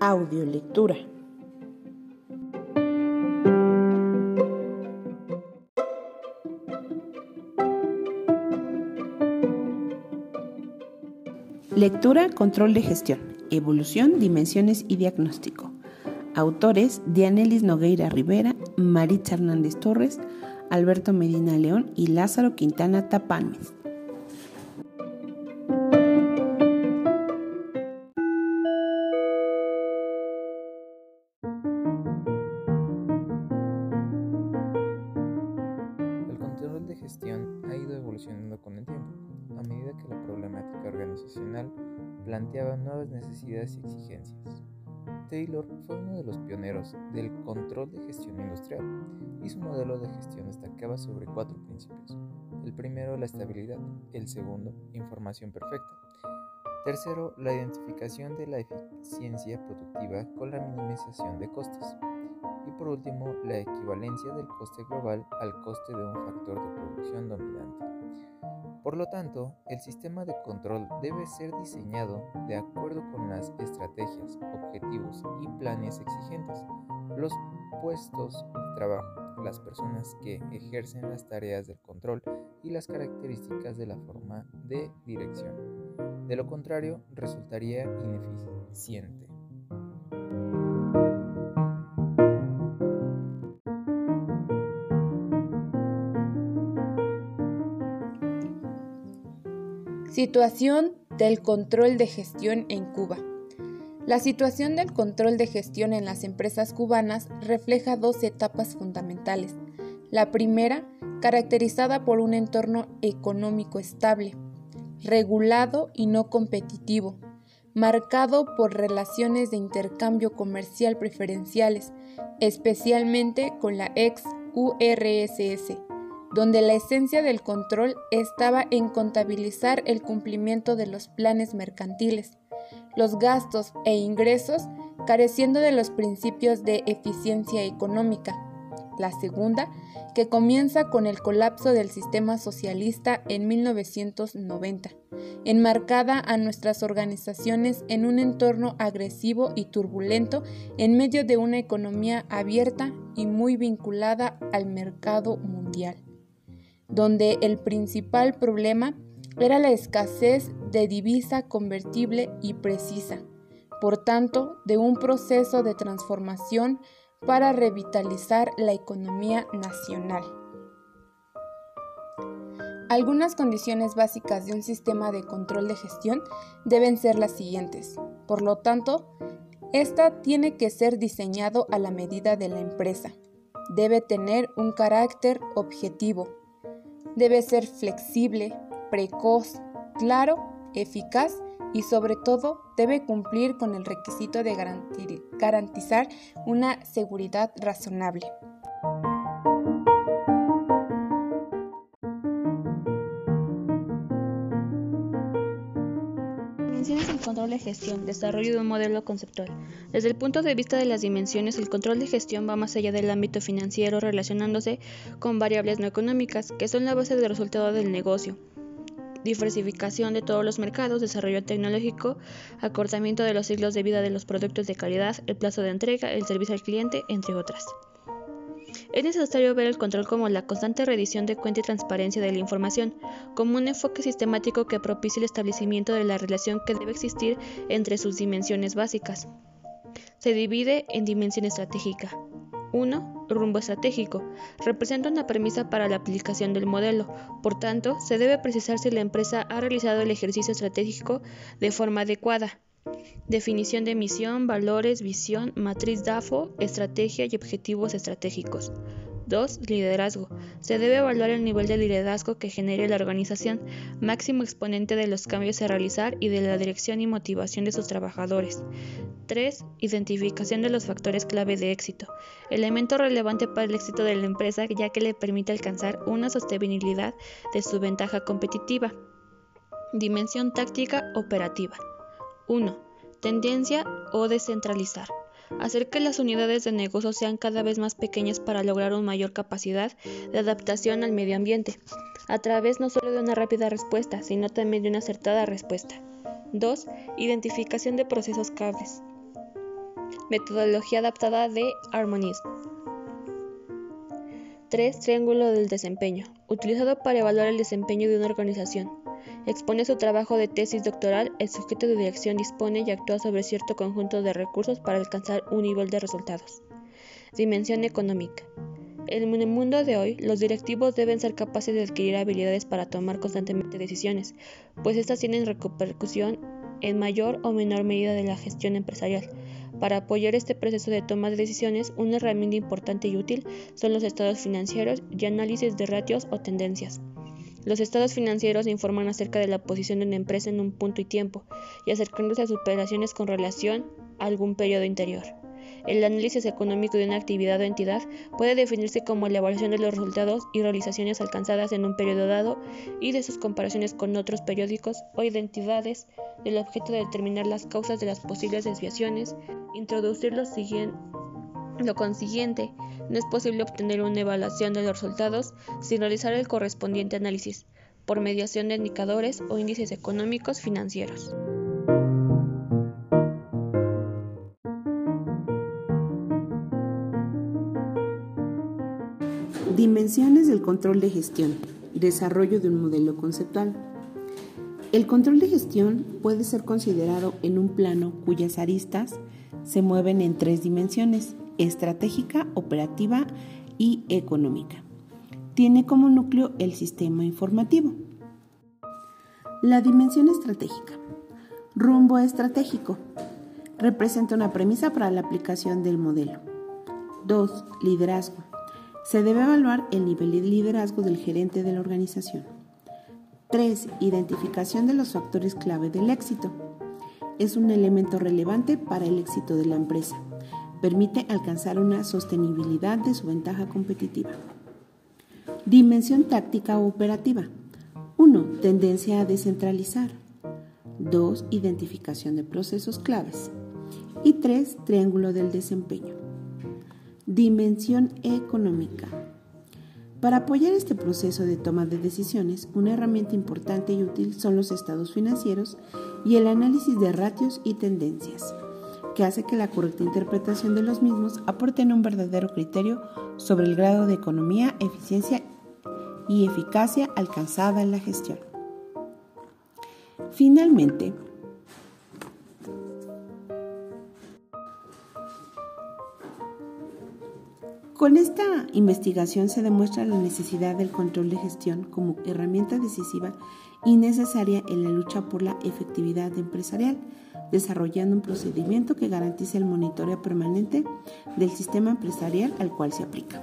Audiolectura. Lectura, control de gestión, evolución, dimensiones y diagnóstico. Autores: Dianelis Nogueira Rivera, Maritza Hernández Torres, Alberto Medina León y Lázaro Quintana Tapanes. Ha ido evolucionando con el tiempo, a medida que la problemática organizacional planteaba nuevas necesidades y exigencias. Taylor fue uno de los pioneros del control de gestión industrial y su modelo de gestión destacaba sobre 4 principios. El primero, la estabilidad; el segundo, información perfecta; tercero, la identificación de la eficiencia productiva con la minimización de costes; y por último, la equivalencia del coste global al coste de un factor de producción dominante. Por lo tanto, el sistema de control debe ser diseñado de acuerdo con las estrategias, objetivos y planes exigentes, los puestos de trabajo, las personas que ejercen las tareas del control y las características de la forma de dirección. De lo contrario, resultaría ineficiente. Situación del control de gestión en Cuba. La situación del control de gestión en las empresas cubanas refleja 2 etapas fundamentales. La primera, caracterizada por un entorno económico estable, regulado y no competitivo, marcado por relaciones de intercambio comercial preferenciales, especialmente con la ex URSS. Donde la esencia del control estaba en contabilizar el cumplimiento de los planes mercantiles, los gastos e ingresos, careciendo de los principios de eficiencia económica. La segunda, que comienza con el colapso del sistema socialista en 1990, enmarcada a nuestras organizaciones en un entorno agresivo y turbulento en medio de una economía abierta y muy vinculada al mercado mundial, donde el principal problema era la escasez de divisa convertible y precisa, por tanto, de un proceso de transformación para revitalizar la economía nacional. Algunas condiciones básicas de un sistema de control de gestión deben ser las siguientes. Por lo tanto, esta tiene que ser diseñado a la medida de la empresa. Debe tener un carácter objetivo. Debe ser flexible, precoz, claro, eficaz y sobre todo debe cumplir con el requisito de garantizar una seguridad razonable. Dimensiones del control de gestión, desarrollo de un modelo conceptual. Desde el punto de vista de las dimensiones, el control de gestión va más allá del ámbito financiero, relacionándose con variables no económicas, que son la base del resultado del negocio. Diversificación de todos los mercados, desarrollo tecnológico, acortamiento de los ciclos de vida de los productos de calidad, el plazo de entrega, el servicio al cliente, entre otras. Es necesario ver el control como la constante rendición de cuenta y transparencia de la información, como un enfoque sistemático que propicie el establecimiento de la relación que debe existir entre sus dimensiones básicas. Se divide en dimensión estratégica. 1. Rumbo estratégico. Representa una premisa para la aplicación del modelo. Por tanto, se debe precisar si la empresa ha realizado el ejercicio estratégico de forma adecuada. Definición de misión, valores, visión, matriz DAFO, estrategia y objetivos estratégicos. 2. Liderazgo. Se debe evaluar el nivel de liderazgo que genere la organización, máximo exponente de los cambios a realizar y de la dirección y motivación de sus trabajadores. 3. Identificación de los factores clave de éxito. Elemento relevante para el éxito de la empresa, ya que le permite alcanzar una sostenibilidad de su ventaja competitiva. Dimensión táctica operativa. 1. Tendencia o descentralizar. hacer que las unidades de negocio sean cada vez más pequeñas para lograr una mayor capacidad de adaptación al medio ambiente, a través no solo de una rápida respuesta, sino también de una acertada respuesta. 2. Identificación de procesos claves. Metodología adaptada de Harmonize. 3. Triángulo del desempeño, utilizado para evaluar el desempeño de una organización. Expone su trabajo de tesis doctoral, el sujeto de dirección dispone y actúa sobre cierto conjunto de recursos para alcanzar un nivel de resultados. Dimensión económica. En el mundo de hoy, los directivos deben ser capaces de adquirir habilidades para tomar constantemente decisiones, pues estas tienen repercusión en mayor o menor medida de la gestión empresarial. Para apoyar este proceso de toma de decisiones, una herramienta importante y útil son los estados financieros y análisis de ratios o tendencias. Los estados financieros informan acerca de la posición de una empresa en un punto y tiempo, y acercándose a sus operaciones con relación a algún periodo anterior. El análisis económico de una actividad o entidad puede definirse como la evaluación de los resultados y realizaciones alcanzadas en un periodo dado y de sus comparaciones con otros periódicos o identidades, del objeto de determinar las causas de las posibles desviaciones, introducir lo consiguiente. No es posible obtener una evaluación de los resultados sin realizar el correspondiente análisis, por mediación de indicadores o índices económicos financieros. Dimensiones del control de gestión. Desarrollo de un modelo conceptual. El control de gestión puede ser considerado en un plano cuyas aristas se mueven en tres dimensiones: estratégica, operativa y económica. Tiene como núcleo el sistema informativo. La dimensión estratégica. Rumbo estratégico. Representa una premisa para la aplicación del modelo. 2. Liderazgo. Se debe evaluar el nivel de liderazgo del gerente de la organización. 3. Identificación de los factores clave del éxito. Es un elemento relevante para el éxito de la empresa. Permite alcanzar una sostenibilidad de su ventaja competitiva. Dimensión táctica o operativa. 1. Tendencia a descentralizar. 2. Identificación de procesos claves. Y 3. Triángulo del desempeño. Dimensión económica. Para apoyar este proceso de toma de decisiones, una herramienta importante y útil son los estados financieros y el análisis de ratios y tendencias, que hace que la correcta interpretación de los mismos aporten un verdadero criterio sobre el grado de economía, eficiencia y eficacia alcanzada en la gestión. Finalmente, con esta investigación se demuestra la necesidad del control de gestión como herramienta decisiva y necesaria en la lucha por la efectividad empresarial, desarrollando un procedimiento que garantice el monitoreo permanente del sistema empresarial al cual se aplica.